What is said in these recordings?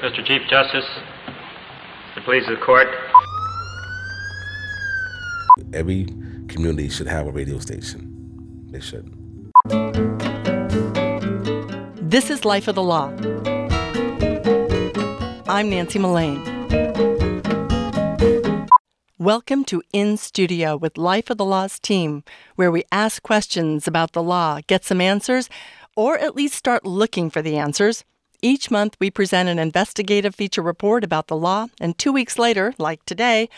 Mr. Chief Justice, to please the court. Every community should have a radio station. They should. This is Life of the Law. I'm Nancy Mullane. Welcome to In Studio with Life of the Law's team, where we ask questions about the law, get some answers, or at least start looking for the answers. Each month, we present an investigative feature report about the law, and 2 weeks later, like today,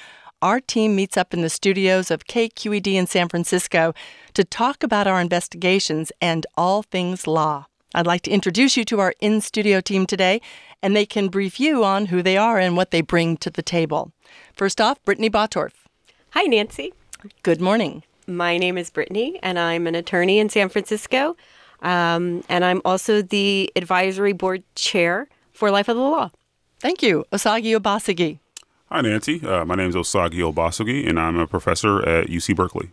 our team meets up in the studios of KQED in San Francisco to talk about our investigations and all things law. I'd like to introduce you to our in-studio team today, and they can brief you on who they are and what they bring to the table. First off, Brittany Bottorff. Hi, Nancy. Good morning. My name is Brittany, and I'm an attorney in San Francisco. And I'm also the advisory board chair for Life of the Law. Thank you. Osagie Obasogie. Hi, Nancy. My name is Osagie Obasogie, and I'm a professor at UC Berkeley.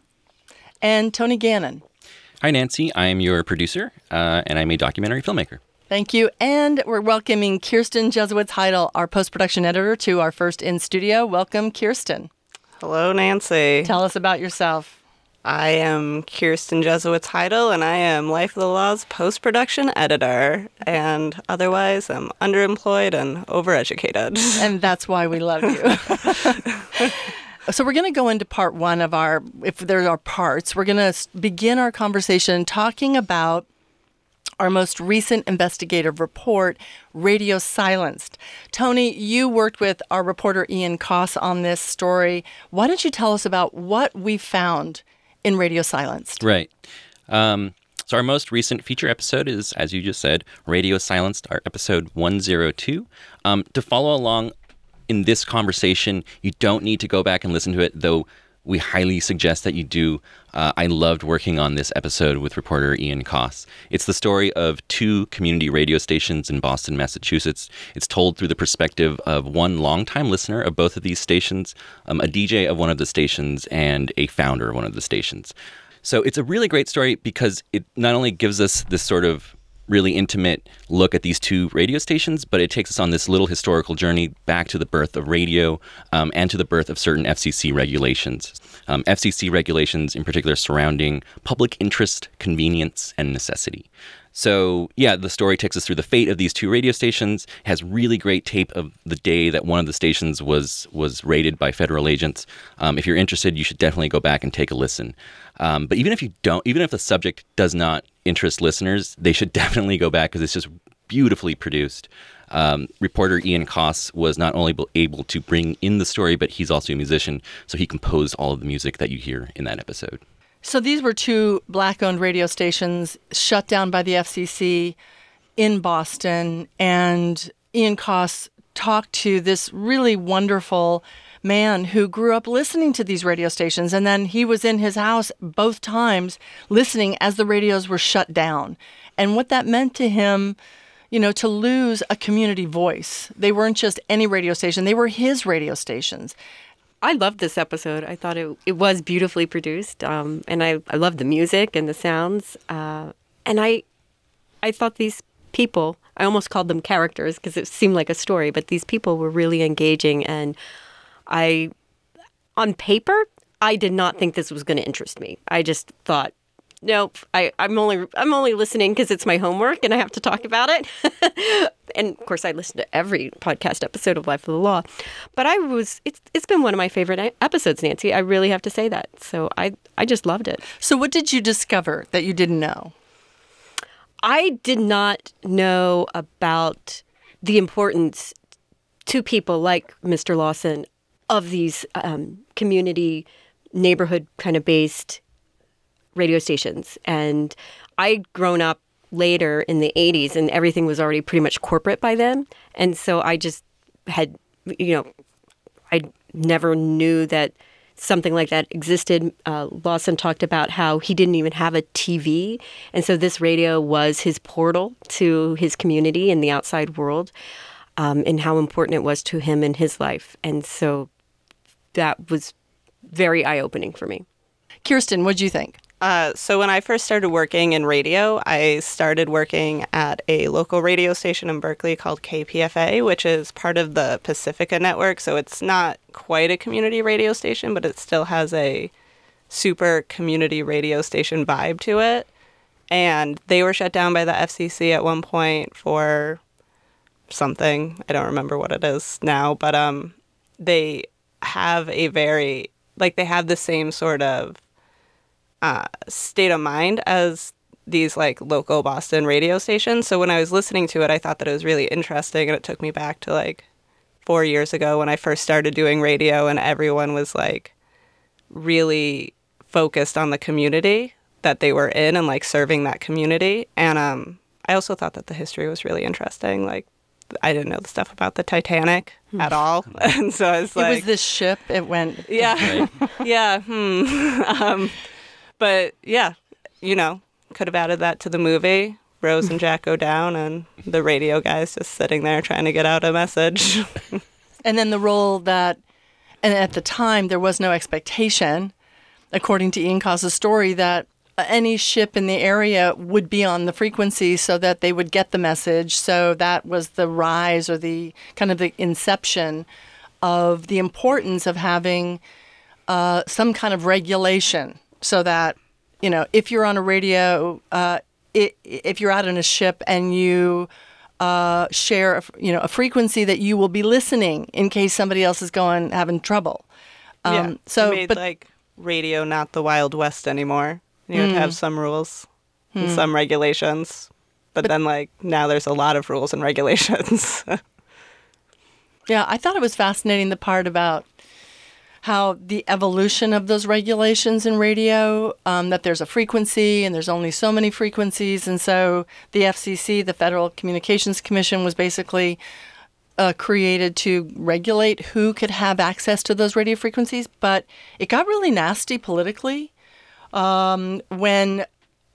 And Tony Gannon. Hi, Nancy. I'm your producer, and I'm a documentary filmmaker. Thank you. And we're welcoming Kirsten Jesowitz Heidel, our post-production editor, to our first in-studio. Welcome, Kirsten. Hello, Nancy. Tell us about yourself. I am Kirsten Jesowitz Heidel, and I am Life of the Law's post-production editor. And otherwise, I'm underemployed and overeducated. And that's why we love you. So we're going to go into part one of our, if there are parts, we're going to begin our conversation talking about our most recent investigative report, Radio Silenced. Tony, you worked with our reporter Ian Coss on this story. Why don't you tell us about what we found in Radio Silenced? Right. So our most recent feature episode is, as you just said, Radio Silenced, our episode 102. To follow along in this conversation, you don't need to go back and listen to it, though we highly suggest that you do. I loved working on this episode with reporter Ian Coss. It's the story of 2 community radio stations in Boston, Massachusetts. It's told through the perspective of one longtime listener of both of these stations, a DJ of one of the stations, and a founder of one of the stations. So it's a really great story because it not only gives us this sort of really intimate look at these 2 radio stations, but it takes us on this little historical journey back to the birth of radio and to the birth of certain FCC regulations. FCC regulations in particular surrounding public interest, convenience, and necessity. So, yeah, the story takes us through the fate of these 2 radio stations, has really great tape of the day that one of the stations was raided by federal agents. If you're interested, you should definitely go back and take a listen. But even if you don't, even if the subject does not interest listeners, they should definitely go back because it's just beautifully produced. Reporter Ian Coss was not only able to bring in the story, but he's also a musician, so he composed all of the music that you hear in that episode. So these were 2 black-owned radio stations shut down by the FCC in Boston, and Ian Coss talked to this really wonderful man who grew up listening to these radio stations, and then he was in his house both times listening as the radios were shut down. And what that meant to him, you know, to lose a community voice. They weren't just any radio station, they were his radio stations. I loved this episode. I thought it was beautifully produced, and I loved the music and the sounds. And I thought these people, I almost called them characters because it seemed like a story, but these people were really engaging. And on paper, I did not think this was going to interest me. I just thought nope, I'm only listening because it's my homework and I have to talk about it. And of course, I listen to every podcast episode of Life of the Law. But it's been one of my favorite episodes, Nancy. I really have to say that. So I just loved it. So what did you discover that you didn't know? I did not know about the importance to people like Mr. Lawson of these community, neighborhood kind of based radio stations. And I'd grown up later in the 80s and everything was already pretty much corporate by then. And so I just had, I never knew that something like that existed. Lawson talked about how he didn't even have a TV. And so this radio was his portal to his community and the outside world, and how important it was to him in his life. And so that was very eye-opening for me. Kirsten, what'd you think? So when I first started working in radio, I started working at a local radio station in Berkeley called KPFA, which is part of the Pacifica network. So it's not quite a community radio station, but it still has a super community radio station vibe to it. And they were shut down by the FCC at one point for something. I don't remember what it is now, but they have a very, they have the same sort of state of mind as these local Boston radio stations. So when I was listening to it, I thought that it was really interesting, and it took me back to 4 years ago when I first started doing radio, and everyone was really focused on the community that they were in and serving that community. And I also thought that the history was really interesting. I didn't know the stuff about the Titanic at all. And so I was it was this ship. It went. Yeah. Right. Yeah. But yeah, could have added that to the movie. Rose and Jack go down and the radio guy's just sitting there trying to get out a message. And then the role and at the time there was no expectation, according to Ian Coss's story, that any ship in the area would be on the frequency so that they would get the message. So that was the rise or the kind of the inception of the importance of having some kind of regulation so that, if you're on a radio, if you're out on a ship and you share, a frequency that you will be listening in case somebody else is having trouble. So made radio not the Wild West anymore. You would have some rules and some regulations, but then now there's a lot of rules and regulations. Yeah, I thought it was fascinating, the part about how the evolution of those regulations in radio, that there's a frequency and there's only so many frequencies. And so the FCC, the Federal Communications Commission, was basically created to regulate who could have access to those radio frequencies. But it got really nasty politically. When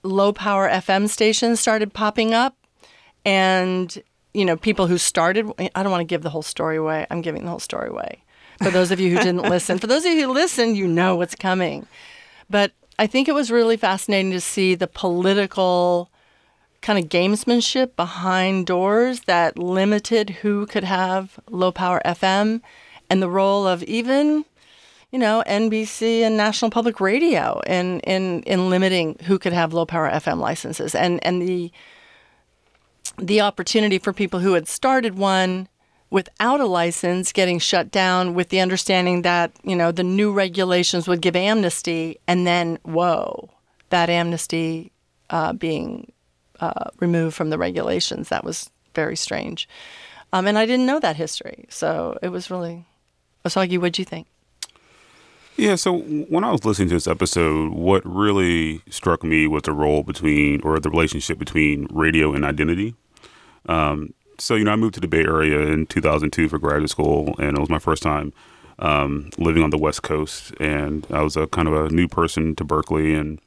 low-power FM stations started popping up, and, people who started... I don't want to give the whole story away. I'm giving the whole story away. For those of you who didn't listen. For those of you who listened, you know what's coming. But I think it was really fascinating to see the political kind of gamesmanship behind doors that limited who could have low-power FM, and the role of even... NBC and National Public Radio in limiting who could have low-power FM licenses. And the opportunity for people who had started one without a license getting shut down, with the understanding that, the new regulations would give amnesty, and then, whoa, that amnesty being removed from the regulations. That was very strange. And I didn't know that history. So it was really... Osagie, what'd you think? Yeah, so when I was listening to this episode, what really struck me was the role the relationship between radio and identity. I moved to the Bay Area in 2002 for graduate school, and it was my first time living on the West Coast. And I was a kind of a new person to Berkeley. And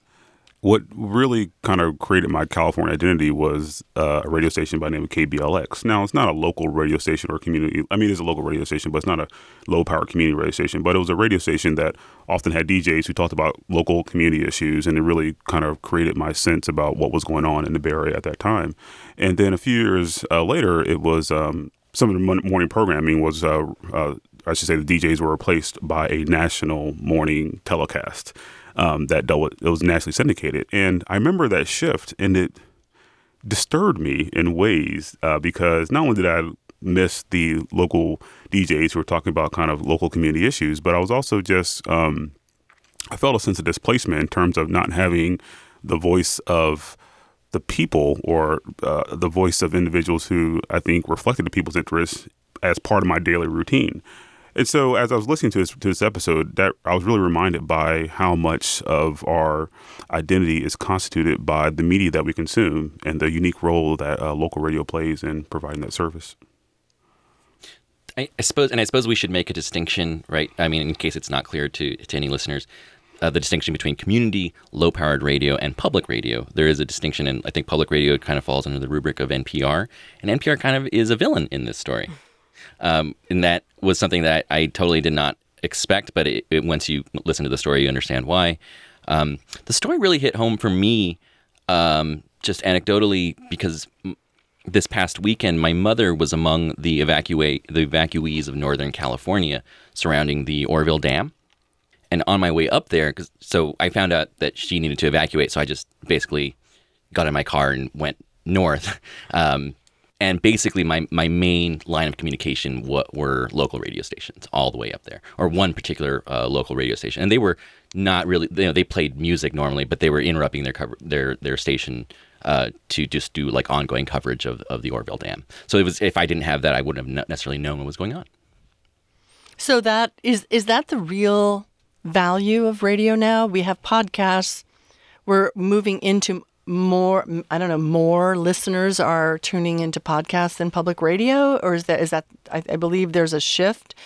what really kind of created my California identity was a radio station by the name of KBLX. Now, it's not a local radio station or community. I mean, it's a local radio station, but it's not a low-power community radio station. But it was a radio station that often had DJs who talked about local community issues, and it really kind of created my sense about what was going on in the Bay Area at that time. And then a few years later, it was some of the morning programming was the DJs were replaced by a national morning telecast. that dealt with, it was nationally syndicated. And I remember that shift, and it disturbed me in ways because not only did I miss the local DJs who were talking about kind of local community issues, but I was also just, I felt a sense of displacement in terms of not having the voice of the people or the voice of individuals who I think reflected the people's interests as part of my daily routine. And so as I was listening to this episode, that I was really reminded by how much of our identity is constituted by the media that we consume and the unique role that local radio plays in providing that service. I suppose we should make a distinction, right? I mean, in case it's not clear to any listeners, the distinction between community, low-powered radio, and public radio. There is a distinction, and I think public radio kind of falls under the rubric of NPR, and NPR kind of is a villain in this story. And that was something that I totally did not expect, but it, once you listen to the story, you understand why. The story really hit home for me, just anecdotally, because this past weekend, my mother was among the evacuees of Northern California surrounding the Oroville Dam. And on my way up there, so I found out that she needed to evacuate, so I just basically got in my car and went north. And basically my main line of communication were local radio stations all the way up there, or one particular local radio station. And they were not really, they played music normally, but they were interrupting their station to just do like ongoing coverage of the Oroville Dam. So it was, if I didn't have that, I wouldn't have necessarily known what was going on. So that is that the real value of radio now? We have podcasts. We're moving into more, I don't know, more listeners are tuning into podcasts than public radio, or is that I believe there's a shift.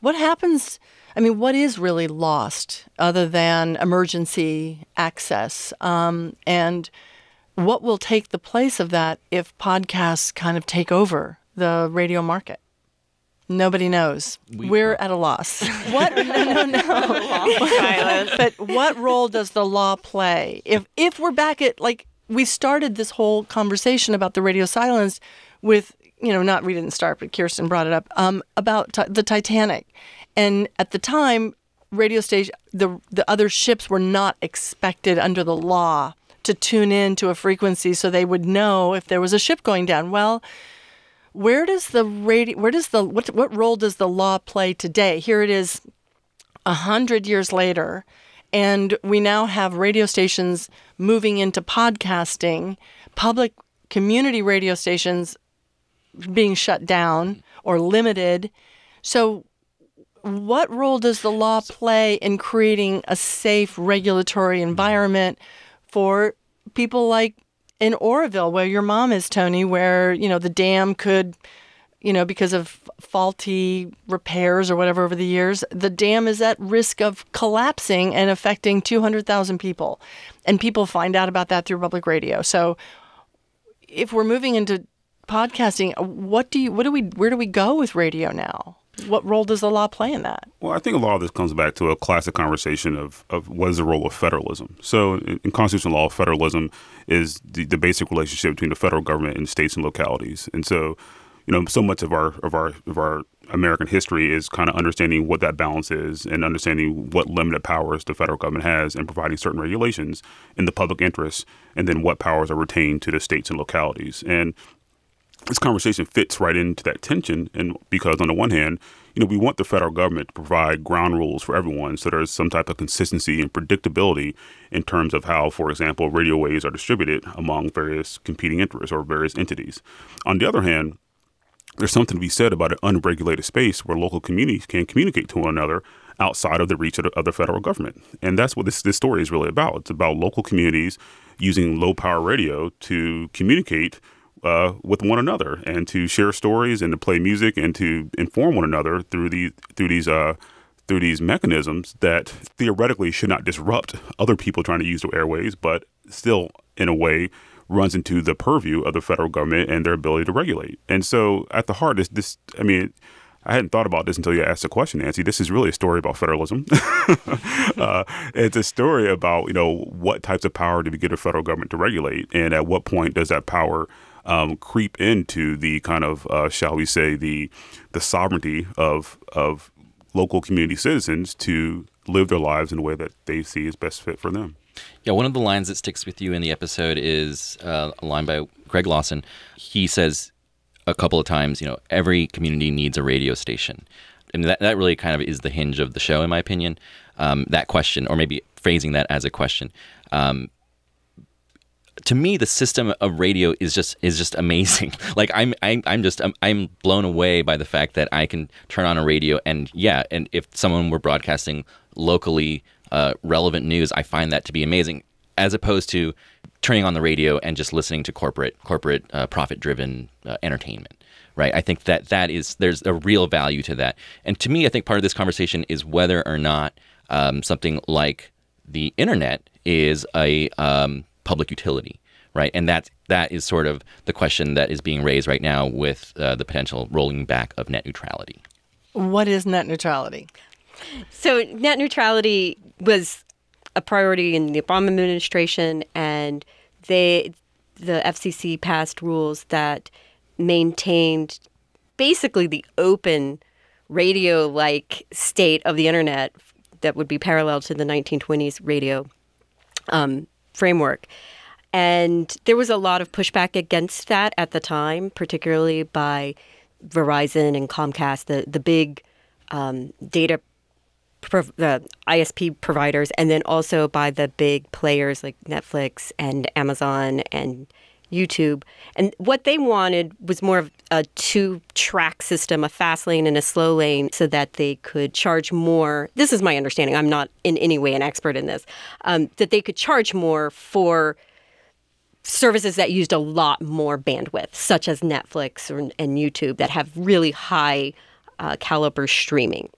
What happens? I mean, what is really lost other than emergency access? And what will take the place of that if podcasts kind of take over the radio market? Nobody knows. We're at a loss. What? No. But what role does the law play? If we're back at, like, we started this whole conversation about the Radio Silenced with, we didn't start, but Kirsten brought it up, about the Titanic. And at the time, radio station, the other ships were not expected under the law to tune in to a frequency so they would know if there was a ship going down. Well, what role does the law play today? Here it is 100 years later, and we now have radio stations moving into podcasting, public community radio stations being shut down or limited. So what role does the law play in creating a safe regulatory environment for people like in Oroville, where your mom is, Tony, where, the dam could, because of faulty repairs or whatever over the years, the dam is at risk of collapsing and affecting 200,000 people. And people find out about that through public radio. So if we're moving into podcasting, where do we go with radio now? What role does the law play in that? Well, I think a lot of this comes back to a classic conversation of what is the role of federalism. So in constitutional law, federalism is the basic relationship between the federal government and states and localities. And so, so much of our American history is kind of understanding what that balance is and understanding what limited powers the federal government has and providing certain regulations in the public interest, and then what powers are retained to the states and localities. And this conversation fits right into that tension, and because on the one hand, we want the federal government to provide ground rules for everyone so there's some type of consistency and predictability in terms of how, for example, radio waves are distributed among various competing interests or various entities. On the other hand, there's something to be said about an unregulated space where local communities can communicate to one another outside of the reach of the federal government. And that's what this story is really about. It's about local communities using low-power radio to communicate with one another and to share stories and to play music and to inform one another through these mechanisms that theoretically should not disrupt other people trying to use their airways, but still in a way runs into the purview of the federal government and their ability to regulate. And so at the heart is this, I hadn't thought about this until you asked the question, Nancy. This is really a story about federalism. It's a story about, what types of power do we get a federal government to regulate, and at what point does that power creep into the kind of, shall we say, the sovereignty of local community citizens to live their lives in a way that they see is best fit for them. Yeah, one of the lines that sticks with you in the episode is a line by Craig Lawson. He says a couple of times, you know, every community needs a radio station. And that really kind of is the hinge of the show, in my opinion, that question, or maybe phrasing that as a question. To me, the system of radio is just amazing. Like I'm blown away by the fact that I can turn on a radio and if someone were broadcasting locally relevant news, I find that to be amazing, as opposed to turning on the radio and just listening to corporate profit-driven entertainment. Right. I think there's a real value to that. And to me, I think part of this conversation is whether or not something like the internet is a public utility. Right. And that is sort of the question that is being raised right now with the potential rolling back of net neutrality. What is net neutrality? So net neutrality was a priority in the Obama administration, and the FCC passed rules that maintained basically the open radio-like state of the internet that would be parallel to the 1920s radio framework. And there was a lot of pushback against that at the time, particularly by Verizon and Comcast, the big the ISP providers, and then also by the big players like Netflix and Amazon and YouTube. And what they wanted was more of a two-track system, a fast lane and a slow lane, so that they could charge more. This is my understanding. I'm not in any way an expert in this. That they could charge more for services that used a lot more bandwidth, such as Netflix and YouTube, that have really high caliber streaming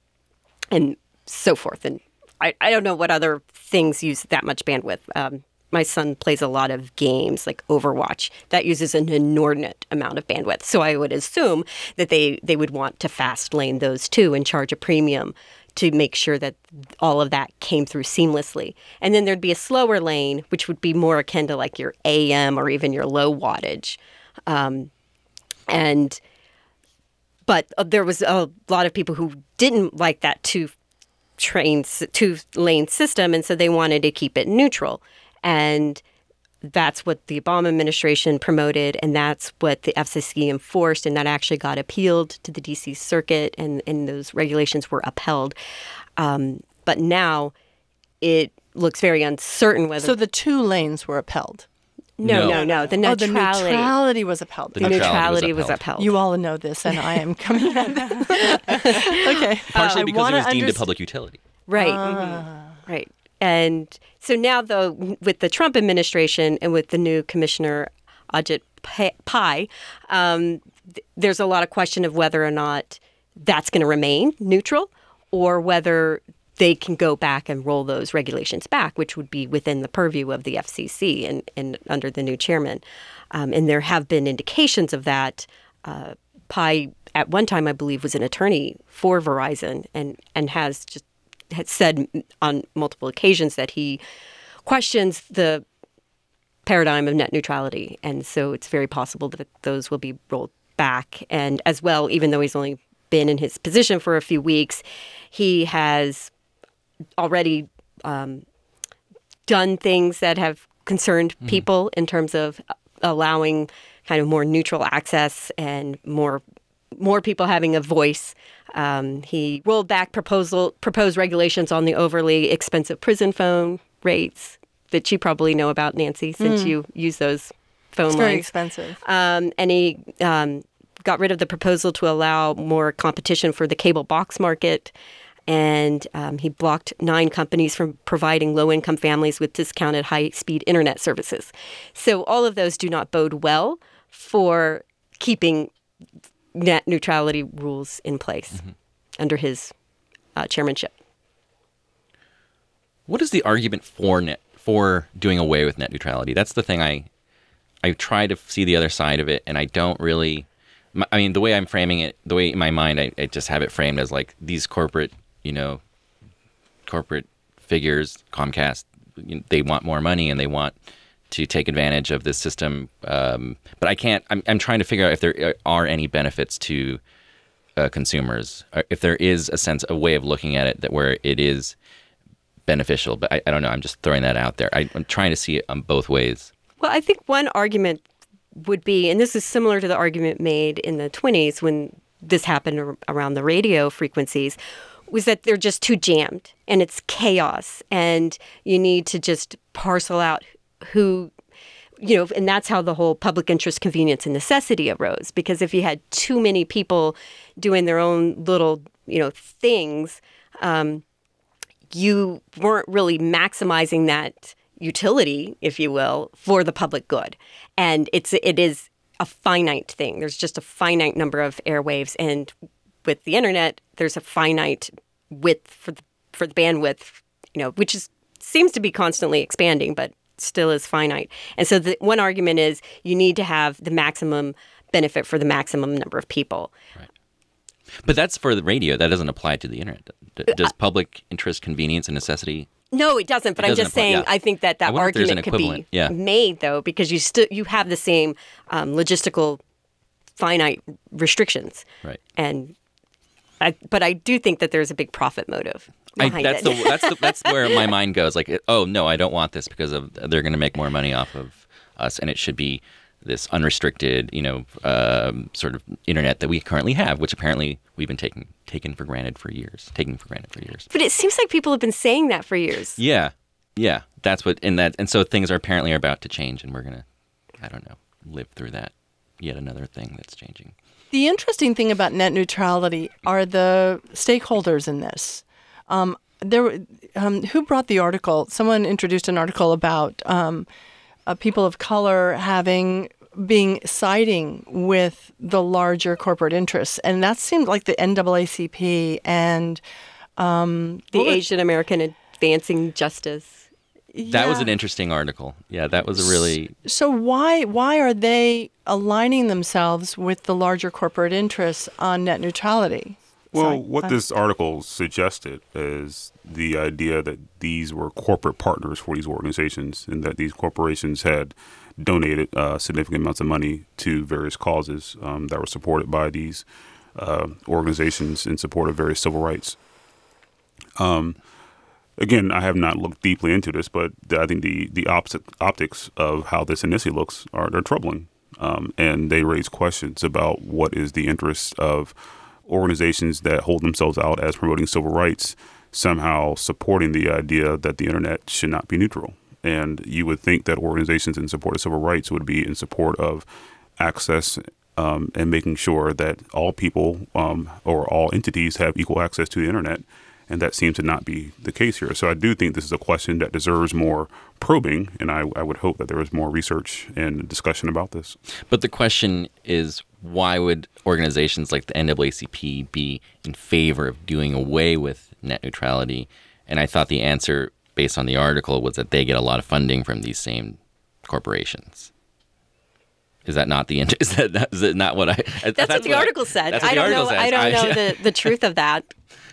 and so forth. And I don't know what other things use that much bandwidth. My son plays a lot of games like Overwatch. That uses an inordinate amount of bandwidth. So I would assume that they would want to fast lane those two and charge a premium to make sure that all of that came through seamlessly. And then there'd be a slower lane, which would be more akin to like your AM or even your low wattage. But there was a lot of people who didn't like that two-lane system, and so they wanted to keep it neutral. And that's what the Obama administration promoted, and that's what the FCC enforced, and that actually got appealed to the D.C. Circuit, and those regulations were upheld. But now it looks very uncertain whether... So the two lanes were upheld? No. The neutrality was upheld. The neutrality was upheld. You all know this, and I am coming at that. Okay. Partially because it was deemed a public utility. Right. Mm-hmm. Right. And so now, though, with the Trump administration and with the new commissioner, Ajit Pai, there's a lot of question of whether or not that's going to remain neutral or whether they can go back and roll those regulations back, which would be within the purview of the FCC and under the new chairman. And there have been indications of that. Pai, at one time, I believe, was an attorney for Verizon and had said on multiple occasions that he questions the paradigm of net neutrality. And so it's very possible that those will be rolled back. And as well, even though he's only been in his position for a few weeks, he has already done things that have concerned people in terms of allowing kind of more neutral access and more people having a voice. He rolled back proposed regulations on the overly expensive prison phone rates that you probably know about, Nancy, since you use those phone lines. It's very expensive. And he got rid of the proposal to allow more competition for the cable box market. And he blocked 9 companies from providing low-income families with discounted high-speed internet services. So all of those do not bode well for keeping net neutrality rules in place under his chairmanship. What is the argument for doing away with net neutrality? That's the thing. I try to see the other side of it, and I don't really. I mean, the way I'm framing it, the way in my mind, I just have it framed as like these corporate figures, Comcast, they want more money and they want to take advantage of this system. But I can't, I'm trying to figure out if there are any benefits to consumers, if there is a way of looking at it that where it is beneficial, but I don't know. I'm just throwing that out there. I'm trying to see it on both ways. Well, I think one argument would be, and this is similar to the argument made in the 20s when this happened around the radio frequencies, was that they're just too jammed and it's chaos and you need to just parcel out who, you know, and that's how the whole public interest, convenience, and necessity arose. Because if you had too many people doing their own little, you know, things, you weren't really maximizing that utility, if you will, for the public good. And it is a finite thing. There's just a finite number of airwaves. And with the internet, there's a finite width for the bandwidth, you know, which seems to be constantly expanding, but still is finite. And so the one argument is you need to have the maximum benefit for the maximum number of people. Right. But that's for the radio. That doesn't apply to the internet. Does public interest, convenience, and necessity? No, it doesn't. But I'm just saying, yeah. I think that argument could be made, though, because you have the same logistical finite restrictions. Right. And but I do think that there's a big profit motive. That's it. That's where my mind goes. Like, oh no, I don't want this because they're going to make more money off of us, and it should be this unrestricted, you know, sort of internet that we currently have, which apparently we've been taking for granted for years. But it seems like people have been saying that for years. Yeah, that's what, and so things are apparently about to change, and we're gonna, I don't know, live through that. Yet another thing that's changing. The interesting thing about net neutrality are the stakeholders in this. Who brought the article? Someone introduced an article about people of color siding with the larger corporate interests, and that seemed like the NAACP and the Asian American Advancing Justice. That was an interesting article. Yeah, that was a really. So why are they aligning themselves with the larger corporate interests on net neutrality? Well, what this article suggested is the idea that these were corporate partners for these organizations and that these corporations had donated significant amounts of money to various causes that were supported by these organizations in support of various civil rights. Again, I have not looked deeply into this, but I think the optics of how this initially looks are troubling. And they raise questions about what is the interest of organizations that hold themselves out as promoting civil rights somehow supporting the idea that the internet should not be neutral. And you would think that organizations in support of civil rights would be in support of access and making sure that all people or all entities have equal access to the internet. And that seems to not be the case here. So I do think this is a question that deserves more probing. And I would hope that there is more research and discussion about this. But the question is, why would organizations like the NAACP be in favor of doing away with net neutrality? And I thought the answer, based on the article, was that they get a lot of funding from these same corporations. Is that not the interest? Is that not what I? That's what the article said. I don't know the truth of that.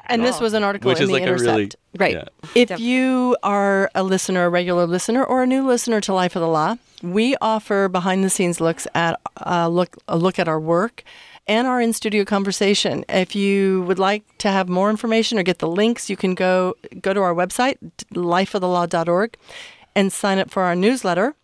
And this was an article in the Intercept. Right. Yeah. If you are a listener, a regular listener, or a new listener to Life of the Law, we offer behind-the-scenes looks at a look at our work and our in-studio conversation. If you would like to have more information or get the links, you can go to our website, lifeofthelaw.org, and sign up for our newsletter.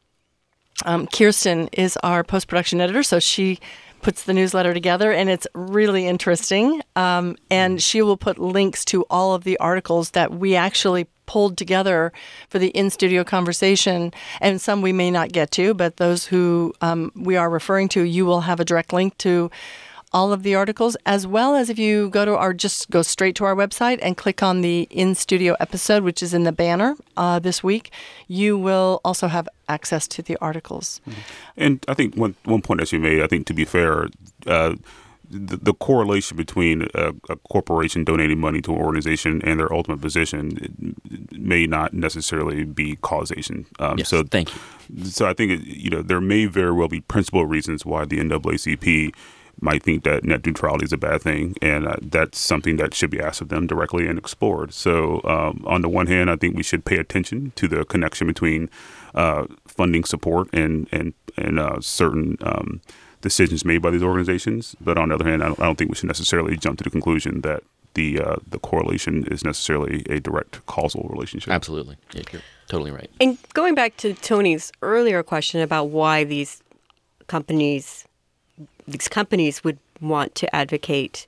Kirsten is our post-production editor, so she puts the newsletter together, and it's really interesting. And she will put links to all of the articles that we actually pulled together for the in-studio conversation, and some we may not get to, but those who we are referring to, you will have a direct link to all of the articles, as well as if you go straight to our website and click on the in-studio episode, which is in the banner this week, you will also have access to the articles. And I think one point that you made, I think to be fair, the correlation between a corporation donating money to an organization and their ultimate position may not necessarily be causation. Yes, so thank you. So I think there may very well be principal reasons why the NAACP might think that net neutrality is a bad thing, and that's something that should be asked of them directly and explored. So on the one hand, I think we should pay attention to the connection between funding support and certain decisions made by these organizations. But on the other hand, I don't think we should necessarily jump to the conclusion that the correlation is necessarily a direct causal relationship. Absolutely. Yeah, you're totally right. And going back to Tony's earlier question about why these companies would want to advocate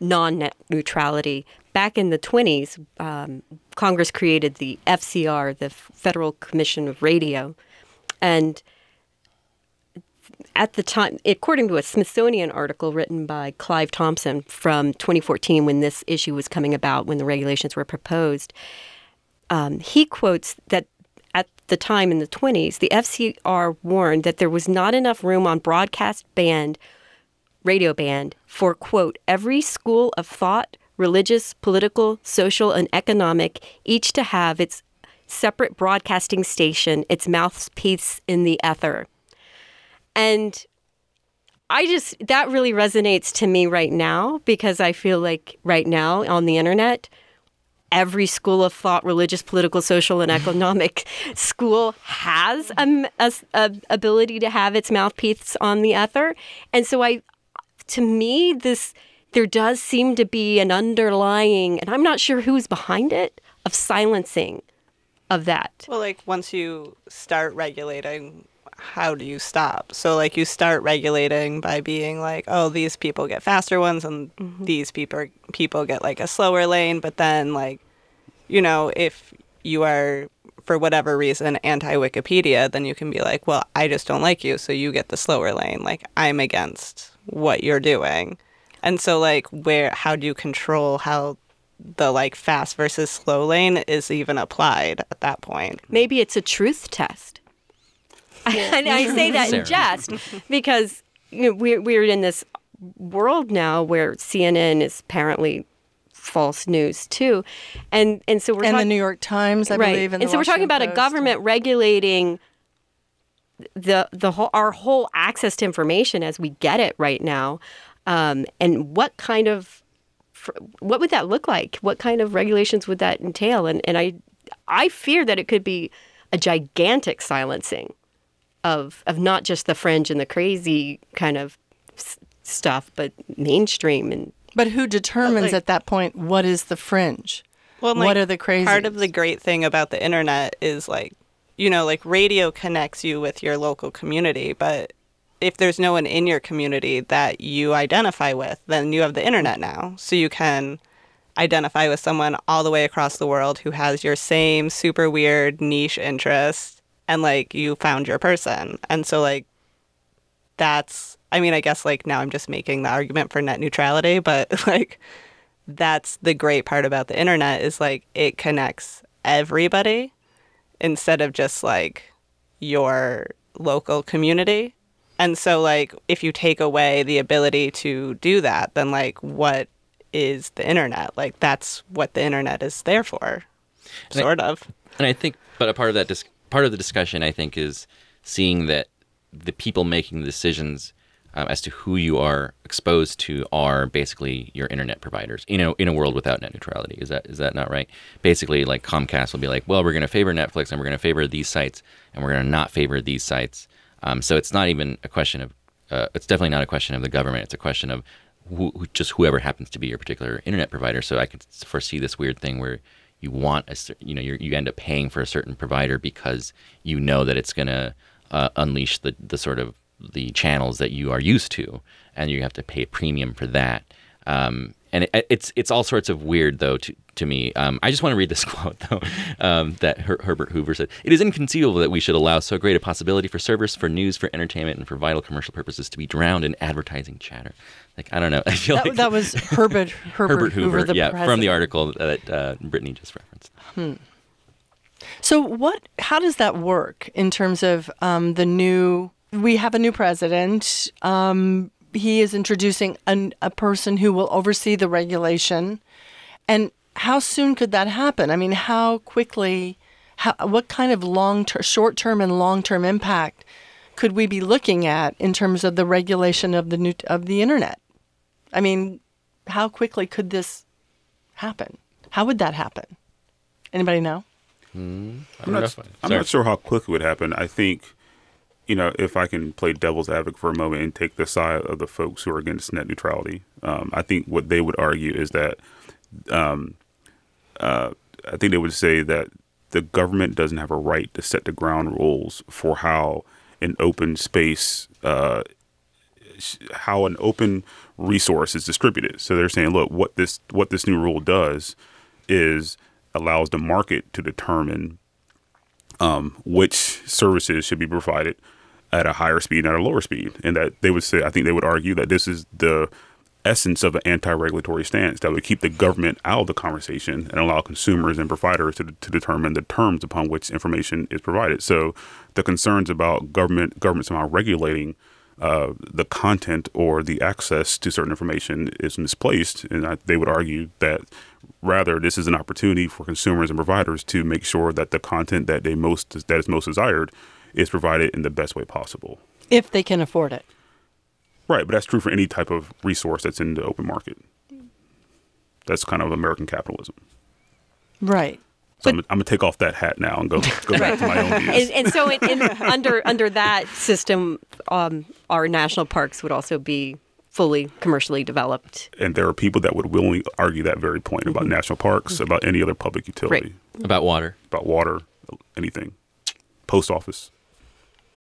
non-net neutrality. Back in the 1920s, Congress created the FCR, the Federal Commission of Radio. And at the time, according to a Smithsonian article written by Clive Thompson from 2014, when this issue was coming about, when the regulations were proposed, he quotes that at the time in the 1920s, the FCR warned that there was not enough room on broadcast band, radio band, for, quote, every school of thought, religious, political, social, and economic, each to have its separate broadcasting station, its mouthpiece in the ether. And that really resonates to me right now, because I feel like right now on the internet, every school of thought, religious, political, social, and economic school has a ability to have its mouthpiece on the ether. And so there does seem to be an underlying, and I'm not sure who's behind it, of silencing of that. Well, like, once you start regulating, how do you stop? So, like, you start regulating by being like, oh, these people get faster ones and these people get, like, a slower lane. But then, like, you know, if you are, for whatever reason, anti-Wikipedia, then you can be like, well, I just don't like you, so you get the slower lane. Like, I'm against what you're doing. And so, like, how do you control how the, like, fast versus slow lane is even applied at that point? Maybe it's a truth test. And I say that in jest because, you know, we're in this world now where CNN is apparently false news too, and so we're the New York Times, I believe, and so we're talking about a government regulating the whole, our whole access to information as we get it right now, and what kind of, what would that look like? What kind of regulations would that entail? And I fear that it could be a gigantic silencing of not just the fringe and the crazy kind of stuff, but mainstream. But who determines, like, at that point what is the fringe? Well, what, like, are the crazies? Part of the great thing about the internet is, like, you know, like, radio connects you with your local community, but if there's no one in your community that you identify with, then you have the internet now. So you can identify with someone all the way across the world who has your same super weird niche interest, and, like, you found your person. And so, like, that's, I mean, I guess, like, now I'm just making the argument for net neutrality, but, like, that's the great part about the internet is, like, it connects everybody instead of just, like, your local community. And so, like, if you take away the ability to do that, then, like, what is the internet? Like, that's what the internet is there for, And I think, but a part of that part of the discussion, I think, is seeing that the people making the decisions as to who you are exposed to are basically your internet providers, you know, in a world without net neutrality. Is that not right? Basically, like, Comcast will be like, well, we're going to favor Netflix and we're going to favor these sites and we're going to not favor these sites. So it's not even a question of, it's definitely not a question of the government. It's a question of just whoever happens to be your particular internet provider. So I could foresee this weird thing where you want you end up paying for a certain provider because you know that it's going to unleash the sort of the channels that you are used to, and you have to pay a premium for that. And it's all sorts of weird, though, to me. I just want to read this quote, though, that Herbert Hoover said. It is inconceivable that we should allow so great a possibility for service, for news, for entertainment, and for vital commercial purposes to be drowned in advertising chatter. Like, I don't know. I feel that was Herbert Hoover, the president, from the article that Brittany just referenced. So how does that work in terms of we have a new president. He is introducing a person who will oversee the regulation. And how soon could that happen? I mean, how quickly, what kind of short-term and long-term impact could we be looking at in terms of the regulation of the internet? I mean, how quickly could this happen? How would that happen? Anybody know? I'm not sure how quickly it would happen. I think, you know, if I can play devil's advocate for a moment and take the side of the folks who are against net neutrality, I think what they would argue is that I think they would say that the government doesn't have a right to set the ground rules for how an open space, how an open resource is distributed. So they're saying, look, what this new rule does is allows the market to determine which services should be provided at a higher speed and at a lower speed. And that they would say, I think they would argue that this is the essence of an anti-regulatory stance that would keep the government out of the conversation and allow consumers and providers to determine the terms upon which information is provided. So the concerns about government somehow regulating the content or the access to certain information is misplaced. And they would argue that rather this is an opportunity for consumers and providers to make sure that the content that is most desired is provided in the best way possible. If they can afford it. Right, but that's true for any type of resource that's in the open market. That's kind of American capitalism. Right. So but, I'm going to take off that hat now and go back to my own views. And so under that system, our national parks would also be fully commercially developed. And there are people that would willingly argue that very point mm-hmm. about national parks, mm-hmm. about any other public utility. Right. About water, anything. Post office.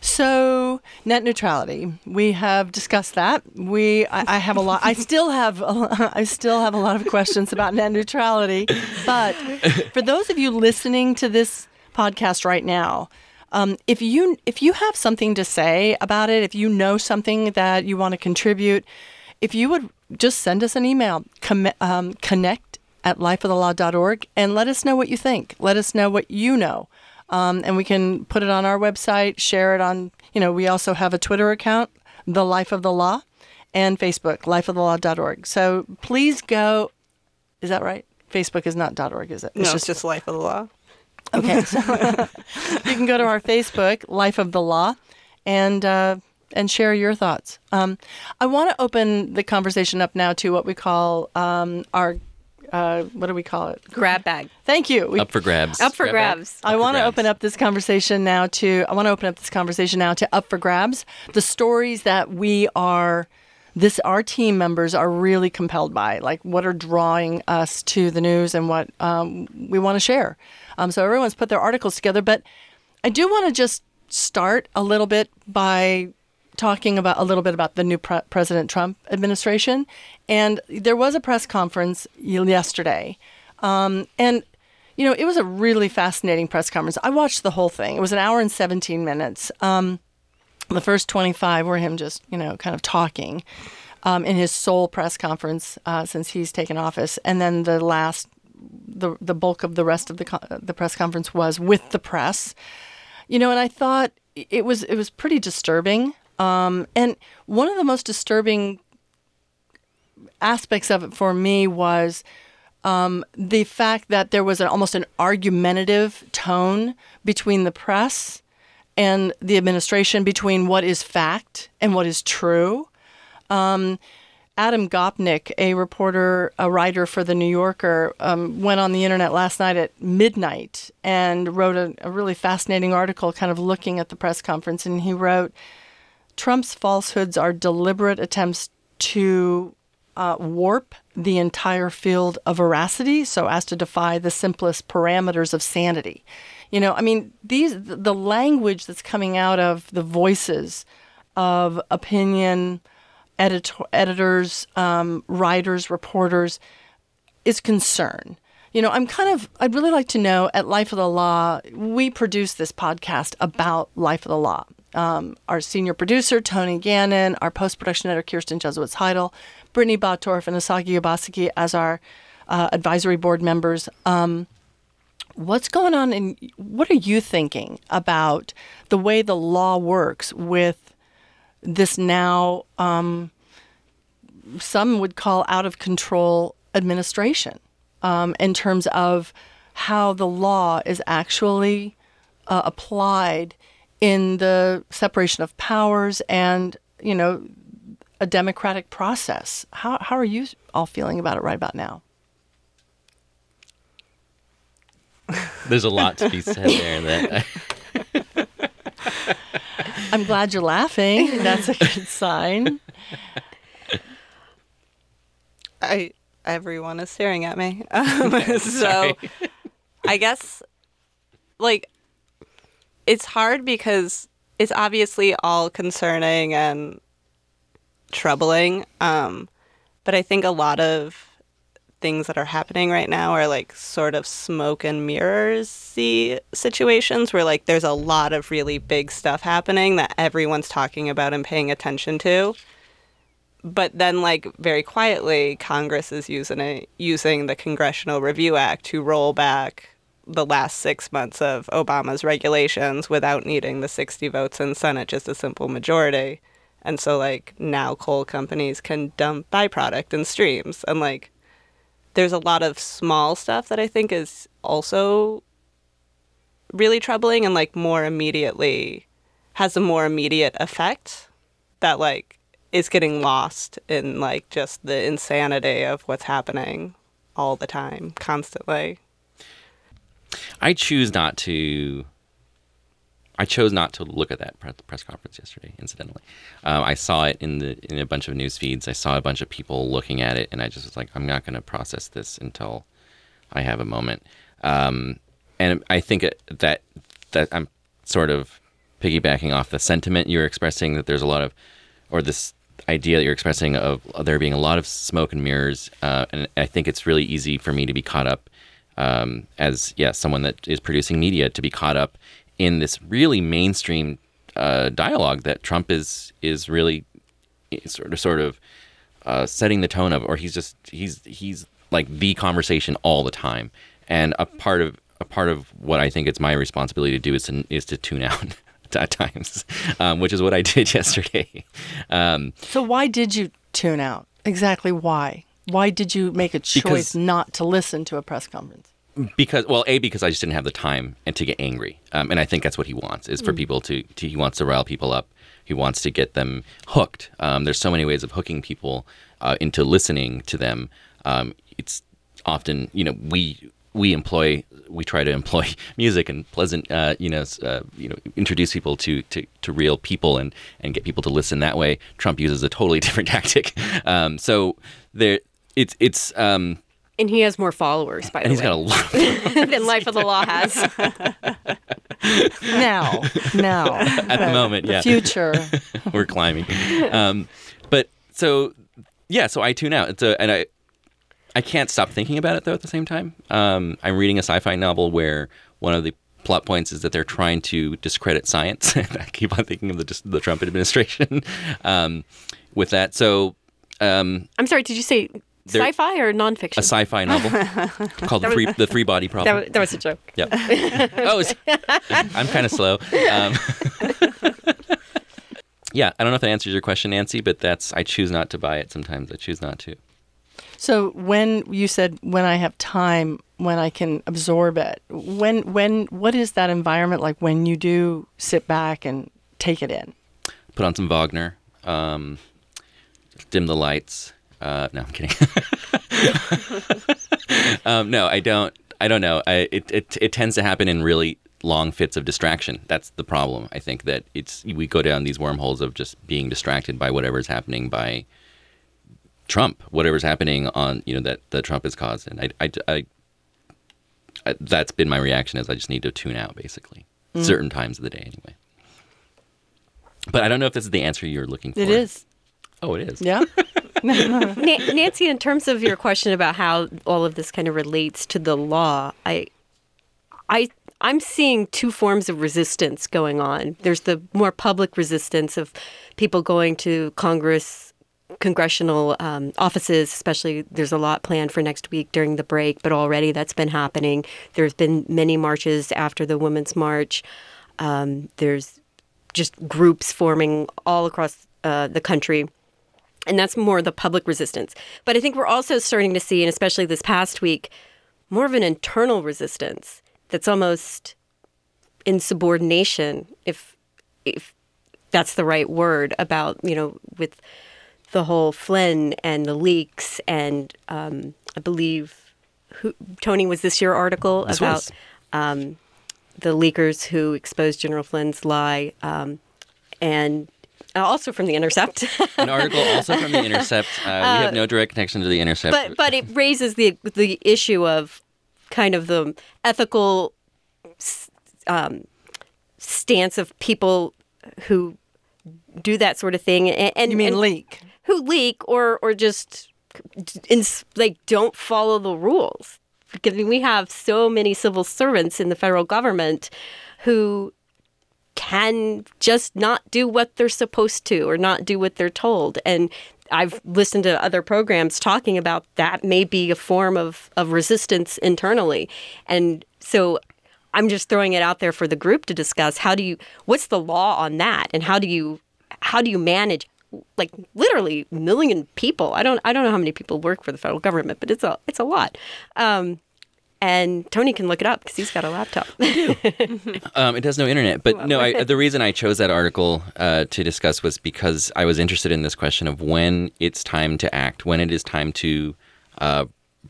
So net neutrality, we have discussed that. I have a lot. I still have a lot of questions about net neutrality. But for those of you listening to this podcast right now, if you have something to say about it, if you know something that you want to contribute, if you would just send us an email, connect@lifeofthelaw.org, and let us know what you think. Let us know what you know. And we can put it on our website, share it on, we also have a Twitter account, The Life of the Law, and Facebook, lifeofthelaw.org. So please go, is that right? Facebook is not .org, is it? It's just Life of the Law. Okay. So you can go to our Facebook, Life of the Law, and share your thoughts. I want to open the conversation up now to what we call our what do we call it? Grab bag. Thank you. Up for grabs. I want to open up this conversation now to Up for Grabs, the stories that our team members are really compelled by, like what are drawing us to the news and what we want to share. So everyone's put their articles together, but I do want to just start a little bit by talking about the new President Trump administration. And there was a press conference yesterday. It was a really fascinating press conference. I watched the whole thing. It was an hour and 17 minutes. The first 25 were him just, kind of talking in his sole press conference since he's taken office. And then the bulk of the rest of the press conference was with the press. And I thought it was pretty disturbing. And one of the most disturbing aspects of it for me was the fact that there was almost an argumentative tone between the press and the administration, between what is fact and what is true. Adam Gopnik, a writer for The New Yorker, went on the internet last night at midnight and wrote a really fascinating article kind of looking at the press conference. And he wrote, Trump's falsehoods are deliberate attempts to warp the entire field of veracity so as to defy the simplest parameters of sanity. The language that's coming out of the voices of opinion, editors, writers, reporters, is concern. You know, I'd really like to know, at Life of the Law, we produce this podcast about Life of the Law. Our senior producer, Tony Gannon, our post-production editor, Kirsten Jesowitz Heidel, Brittany Bottorff and Osagie Obasogie as our advisory board members. What's going on, and what are you thinking about the way the law works with this now, some would call out-of-control administration, in terms of how the law is actually applied in the separation of powers and, you know, a democratic process? How are you all feeling about it right about now? There's a lot to be said there. I'm glad you're laughing. That's a good sign. Everyone is staring at me. So I guess, like, it's hard because it's obviously all concerning and troubling. But I think a lot of things that are happening right now are like sort of smoke and mirrors-y situations where like there's a lot of really big stuff happening that everyone's talking about and paying attention to. But then, like, very quietly, Congress is using the Congressional Review Act to roll back the last 6 months of Obama's regulations without needing the 60 votes in Senate, just a simple majority. And so, like, now coal companies can dump byproduct in streams. And, like, there's a lot of small stuff that I think is also really troubling and, like, has a more immediate effect that, like, is getting lost in, like, just the insanity of what's happening all the time, constantly. I chose not to look at that press conference yesterday, incidentally. I saw it in a bunch of news feeds. I saw a bunch of people looking at it, and I just was like, I'm not going to process this until I have a moment. And I think that I'm sort of piggybacking off the sentiment you're expressing, that there's a lot of, or this idea that you're expressing of there being a lot of smoke and mirrors. And I think it's really easy for me to be caught up as someone that is producing media, to be caught up in this really mainstream dialogue that Trump is really sort of setting the tone of, or he's like the conversation all the time. And a part of what I think it's my responsibility to do is to tune out at times, which is what I did yesterday. So why did you tune out? Exactly why? Why did you make a choice not to listen to a press conference? Because I just didn't have the time and to get angry. And I think that's what he wants, is for people to he wants to rile people up. He wants to get them hooked. There's so many ways of hooking people into listening to them. It's often, you know, we try to employ music and pleasant, introduce people to real people and get people to listen that way. Trump uses a totally different tactic. So there, it's. And he has more followers, by the way. And he's got a lot than Life of the Law has. Now. At the moment, yeah. The future. We're climbing. So I tune out. I can't stop thinking about it, though, at the same time. I'm reading a sci-fi novel where one of the plot points is that they're trying to discredit science. I keep on thinking of the Trump administration with that. So, I'm sorry, did you say sci-fi or nonfiction? A sci-fi novel called The Three-Body Problem. That was a joke. Yep. I'm kind of slow. Yeah, I don't know if that answers your question, Nancy, but I choose not to buy it sometimes. I choose not to. So when you said, when I have time, when I can absorb it, what is that environment like when you do sit back and take it in? Put on some Wagner, dim the lights. No, I'm kidding. No, I don't. I don't know. It tends to happen in really long fits of distraction. That's the problem. I think that we go down these wormholes of just being distracted by whatever's happening by Trump, whatever's happening on, you know, that Trump has caused. And I that's been my reaction, is I just need to tune out, basically, certain times of the day anyway. But I don't know if this is the answer you're looking for. It is. Oh, it is. Yeah. Nancy, in terms of your question about how all of this kind of relates to the law, I'm seeing two forms of resistance going on. There's the more public resistance of people going to Congress, congressional offices, especially. There's a lot planned for next week during the break, but already that's been happening. There's been many marches after the Women's March. There's just groups forming all across the country. And that's more the public resistance. But I think we're also starting to see, and especially this past week, more of an internal resistance that's almost insubordination, if that's the right word, about, you know, with the whole Flynn and the leaks and I believe, Tony, was this your article about the leakers who exposed General Flynn's lie and... also from The Intercept. An article also from The Intercept. We have no direct connection to The Intercept. But it raises the issue of kind of the ethical stance of people who do that sort of thing. And you mean and leak? Who leak or just don't follow the rules. Because we have so many civil servants in the federal government who... can just not do what they're supposed to or not do what they're told. And I've listened to other programs talking about that may be a form of resistance internally. And so I'm just throwing it out there for the group to discuss. What's the law on that? And how do you manage, like, literally a million people? I don't know how many people work for the federal government, but it's a lot. And Tony can look it up because he's got a laptop. It has no internet. But no, the reason I chose that article to discuss was because I was interested in this question of when it's time to act, when it is time to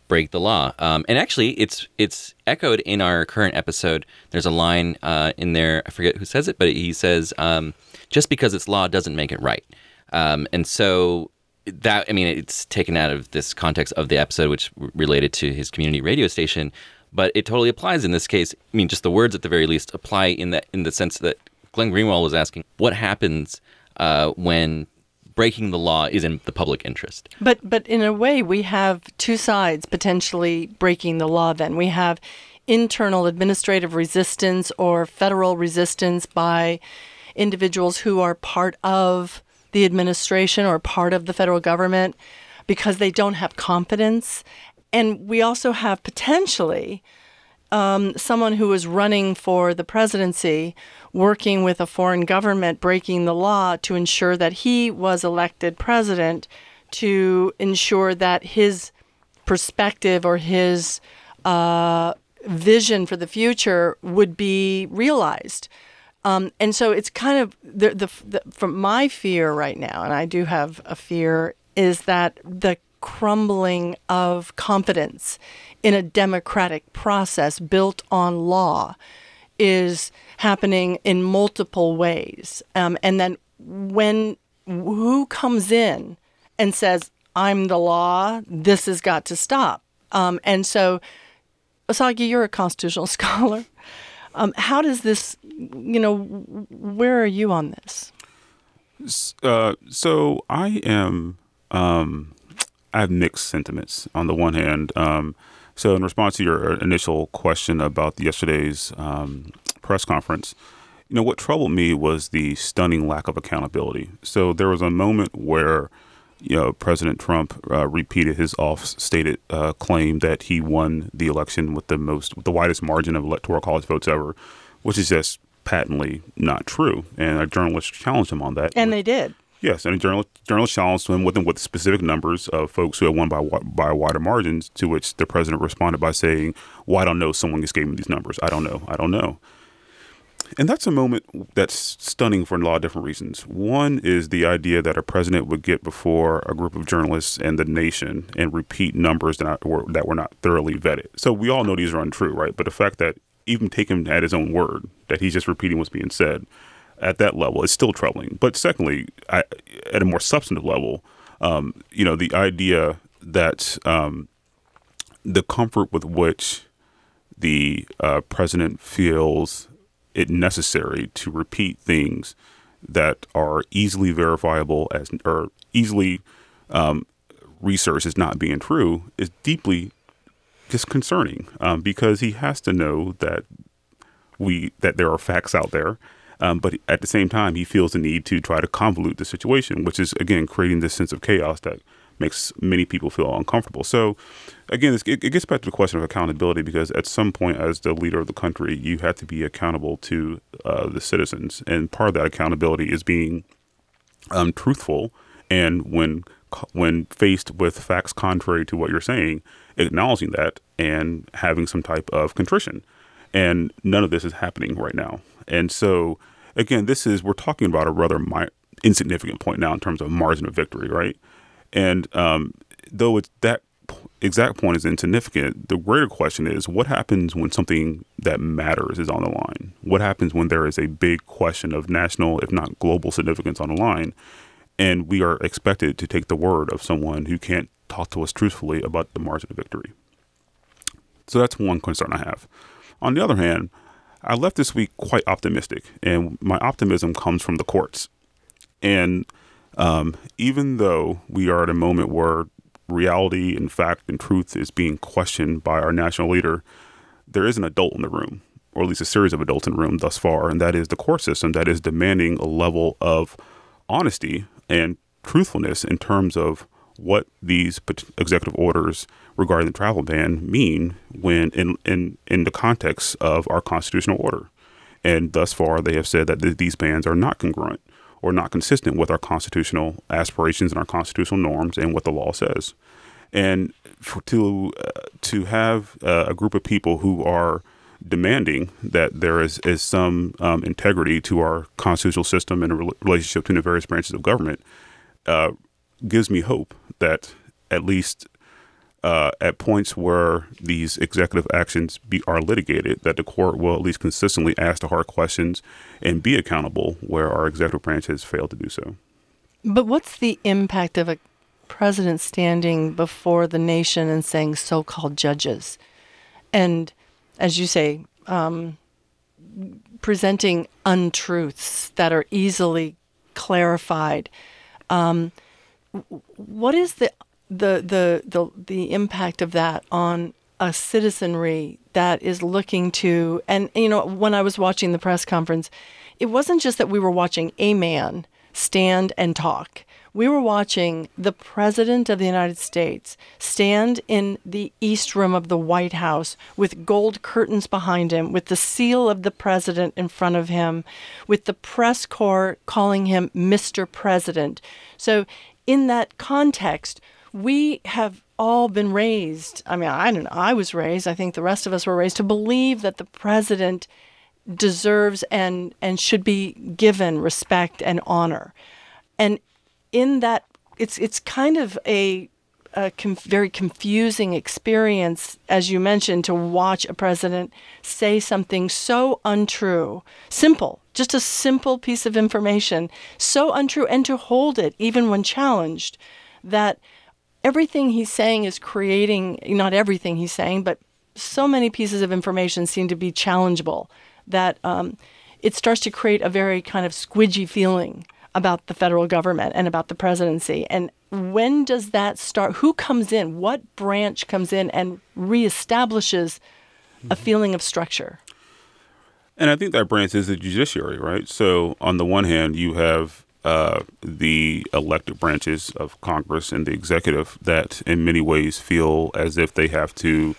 break the law. And actually, it's echoed in our current episode. There's a line in there, I forget who says it, but he says, just because it's law doesn't make it right. And so... that, I mean, it's taken out of this context of the episode, which related to his community radio station, but it totally applies in this case. I mean, just the words at the very least apply in the sense that Glenn Greenwald was asking, what happens when breaking the law is in the public interest? But in a way, we have two sides potentially breaking the law then. We have internal administrative resistance or federal resistance by individuals who are part of the administration or part of the federal government because they don't have confidence. And we also have potentially someone who is running for the presidency working with a foreign government, breaking the law to ensure that he was elected president, to ensure that his perspective or his vision for the future would be realized. And so it's kind of from my fear right now, and I do have a fear, is that the crumbling of confidence in a democratic process built on law is happening in multiple ways. And then who comes in and says, I'm the law, this has got to stop. And so, Osagie, you're a constitutional scholar. How does this, where are you on this? So I am, I have mixed sentiments on the one hand. So in response to your initial question about yesterday's press conference, what troubled me was the stunning lack of accountability. So there was a moment where, President Trump repeated his oft-stated claim that he won the election with the widest margin of electoral college votes ever, which is just patently not true. And a journalist challenged him on that. And they did. Yes, and a journalist challenged him with specific numbers of folks who had won by wider margins, to which the president responded by saying, well, I don't know, someone just gave me these numbers. I don't know. And that's a moment that's stunning for a lot of different reasons. One is the idea that a president would get before a group of journalists and the nation and repeat numbers that were not thoroughly vetted. So we all know these are untrue, right? But the fact that even take him at his own word, that he's just repeating what's being said at that level is still troubling. But secondly, at a more substantive level, the idea that the comfort with which the president feels it necessary to repeat things that are easily verifiable as or easily research as not being true is deeply disconcerting, because he has to know that there are facts out there. But at the same time, he feels the need to try to convolute the situation, which is, again, creating this sense of chaos that makes many people feel uncomfortable. So, again, it gets back to the question of accountability, because at some point as the leader of the country, you have to be accountable to the citizens. And part of that accountability is being truthful. And when faced with facts contrary to what you're saying, acknowledging that and having some type of contrition. And none of this is happening right now. And so, again, we're talking about a rather insignificant point now in terms of margin of victory, right? And though it's that exact point is insignificant, the greater question is, what happens when something that matters is on the line? What happens when there is a big question of national, if not global, significance on the line, and we are expected to take the word of someone who can't talk to us truthfully about the margin of victory? So that's one concern I have. On the other hand, I left this week quite optimistic, and my optimism comes from the courts. And even though we are at a moment where reality and fact and truth is being questioned by our national leader, there is an adult in the room, or at least a series of adults in the room thus far, and that is the court system that is demanding a level of honesty and truthfulness in terms of what these executive orders regarding the travel ban mean when in the context of our constitutional order. And thus far, they have said that these bans are not congruent or not consistent with our constitutional aspirations and our constitutional norms and what the law says. And to have a group of people who are demanding that there is some integrity to our constitutional system and a relationship to the various branches of government gives me hope that at least at points where these executive actions are litigated, that the court will at least consistently ask the hard questions and be accountable where our executive branch has failed to do so. But what's the impact of a president standing before the nation and saying so-called judges? And as you say, presenting untruths that are easily clarified. What is the impact of that on a citizenry that is looking to, and you know, when I was watching the press conference, it wasn't just that we were watching a man stand and talk. We were watching the President of the United States stand in the East Room of the White House with gold curtains behind him, with the seal of the President in front of him, with the press corps calling him Mr. President. So in that context, we have all been raised, I mean, I don't know, I was raised, I think the rest of us were raised to believe that the President deserves and should be given respect and honor. And in that, it's kind of a very confusing experience, as you mentioned, to watch a president say something so untrue, simple, just a simple piece of information, so untrue, and to hold it, even when challenged, that everything he's saying is creating, not everything he's saying, but so many pieces of information seem to be challengeable that it starts to create a very kind of squidgy feeling about the federal government and about the presidency. And when does that start? Who comes in? What branch comes in and reestablishes a feeling of structure? And I think that branch is the judiciary, right? So on the one hand, you have the elected branches of Congress and the executive that in many ways feel as if they have to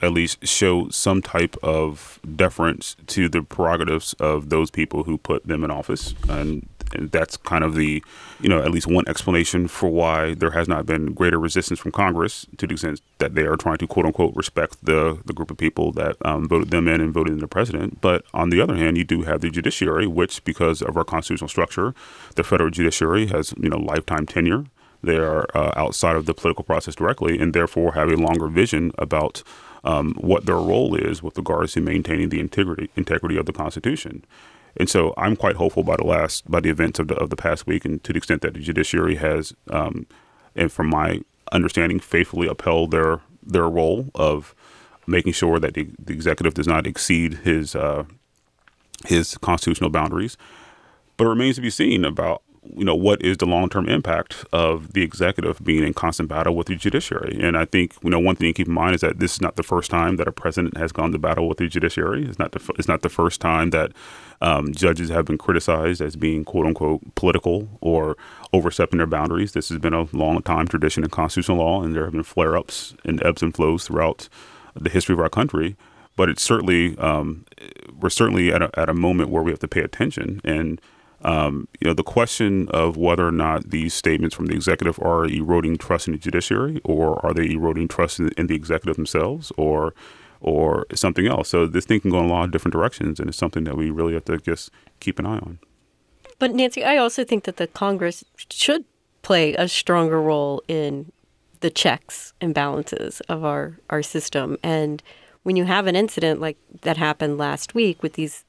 at least show some type of deference to the prerogatives of those people who put them in office. And that's kind of the, you know, at least one explanation for why there has not been greater resistance from Congress to the extent that they are trying to, quote unquote, respect the group of people that voted them in and voted in the president. But on the other hand, you do have the judiciary, which because of our constitutional structure, the federal judiciary has, you know, lifetime tenure. They are outside of the political process directly and therefore have a longer vision about what their role is with regards to maintaining the integrity of the Constitution. And so I'm quite hopeful by the events of the past week, and to the extent that the judiciary has, and from my understanding, faithfully upheld their role of making sure that the executive does not exceed his constitutional boundaries. But it remains to be seen about you know, what is the long-term impact of the executive being in constant battle with the judiciary? And I think, you know, one thing to keep in mind is that this is not the first time that a president has gone to battle with the judiciary. It's not the first time that judges have been criticized as being, quote unquote, political or overstepping their boundaries. This has been a long time tradition in constitutional law, and there have been flare-ups and ebbs and flows throughout the history of our country. But it's certainly we're certainly at a moment where we have to pay attention. And you know, the question of whether or not these statements from the executive are eroding trust in the judiciary, or are they eroding trust in the executive themselves, or something else. So this thing can go in a lot of different directions, and it's something that we really have to just keep an eye on. But Nancy, I also think that the Congress should play a stronger role in the checks and balances of our system. And when you have an incident like that happened last week with these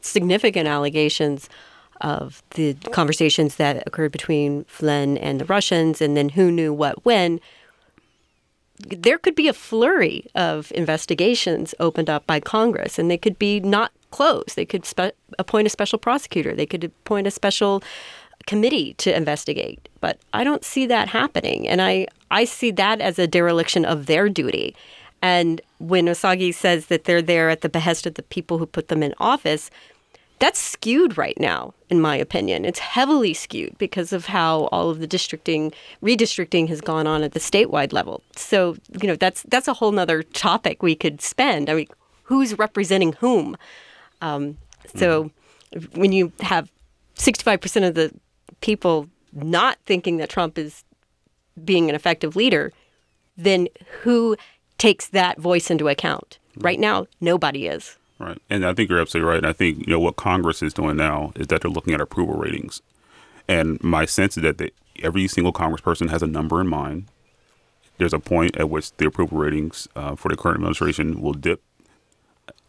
significant allegations of the conversations that occurred between Flynn and the Russians, and then who knew what when, there could be a flurry of investigations opened up by Congress, and they could be not closed. They could appoint a special prosecutor. They could appoint a special committee to investigate. But I don't see that happening, and I see that as a dereliction of their duty. And when Osagie says that they're there at the behest of the people who put them in office, that's skewed right now, in my opinion. It's heavily skewed because of how all of the redistricting has gone on at the statewide level. So, you know, that's a whole nother topic we could spend. I mean, who's representing whom? So when you have 65% of the people not thinking that Trump is being an effective leader, then who takes that voice into account? Right now, nobody is. Right. And I think you're absolutely right. And I think, you know, what Congress is doing now is that they're looking at approval ratings. And my sense is that every single congressperson has a number in mind. There's a point at which the approval ratings for the current administration will dip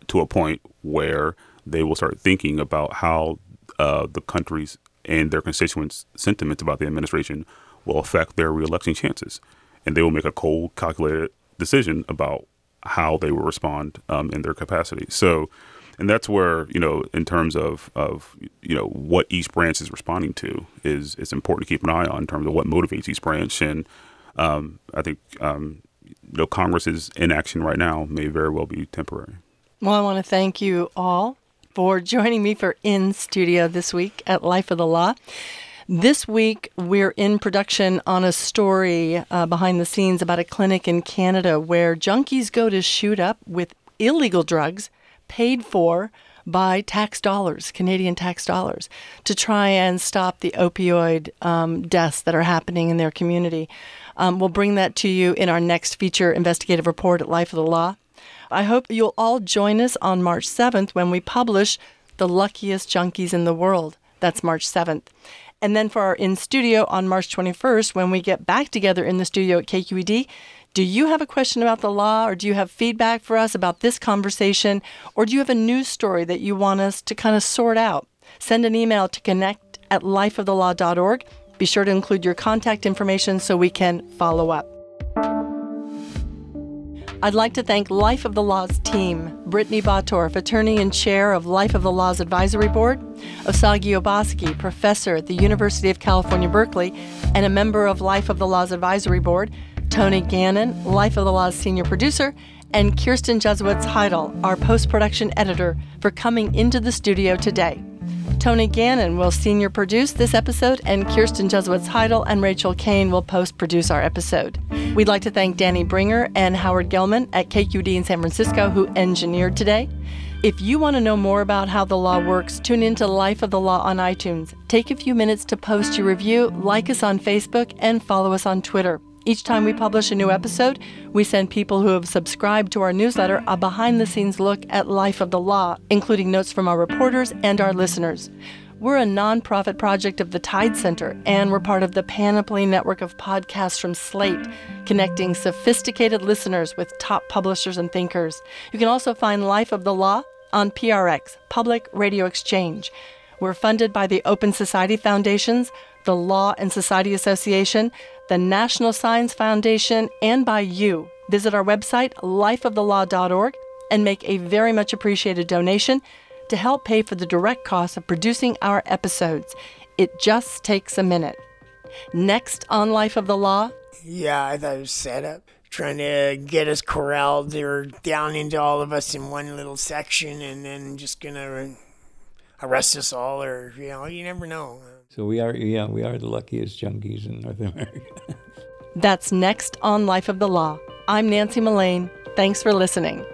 to a point where they will start thinking about how the country's and their constituents' sentiments about the administration will affect their reelection chances. And they will make a cold, calculated decision about how they will respond in their capacity. So, and that's where, you know, in terms of you know, what each branch is responding to, is it's important to keep an eye on in terms of what motivates each branch. And I think, you know, Congress's inaction right now may very well be temporary. Well, I want to thank you all for joining me for In Studio this week at Life of the Law. This week, we're in production on a story behind the scenes about a clinic in Canada where junkies go to shoot up with illegal drugs paid for by tax dollars, Canadian tax dollars, to try and stop the opioid deaths that are happening in their community. We'll bring that to you in our next feature investigative report at Life of the Law. I hope you'll all join us on March 7th when we publish The Luckiest Junkies in the World. That's March 7th. And then for our In Studio on March 21st, when we get back together in the studio at KQED, do you have a question about the law, or do you have feedback for us about this conversation, or do you have a news story that you want us to kind of sort out? Send an email to connect@lifeofthelaw.org. Be sure to include your contact information so we can follow up. I'd like to thank Life of the Law's team, Brittany Bottorff, attorney and chair of Life of the Law's Advisory Board, Osagie Obasogie, professor at the University of California, Berkeley, and a member of Life of the Law's Advisory Board, Tony Gannon, Life of the Law's senior producer, and Kirsten Jesowitz Heidel, our post-production editor, for coming into the studio today. Tony Gannon will senior produce this episode, and Kirsten Jesowitz Heidel and Rachel Kane will post-produce our episode. We'd like to thank Danny Bringer and Howard Gelman at KQED in San Francisco, who engineered today. If you want to know more about how the law works, tune into Life of the Law on iTunes. Take a few minutes to post your review, like us on Facebook, and follow us on Twitter. Each time we publish a new episode, we send people who have subscribed to our newsletter a behind-the-scenes look at Life of the Law, including notes from our reporters and our listeners. We're a nonprofit project of the Tide Center, and we're part of the Panoply network of podcasts from Slate, connecting sophisticated listeners with top publishers and thinkers. You can also find Life of the Law on PRX, Public Radio Exchange. We're funded by the Open Society Foundations, the Law and Society Association, the National Science Foundation, and by you. Visit our website, lifeofthelaw.org, and make a very much appreciated donation to help pay for the direct costs of producing our episodes. It just takes a minute. Next on Life of the Law. Yeah, I thought it was set up, trying to get us corralled. They were down into all of us in one little section and then just going to arrest us all, or, you know, you never know. So we are the luckiest junkies in North America. That's next on Life of the Law. I'm Nancy Mullane. Thanks for listening.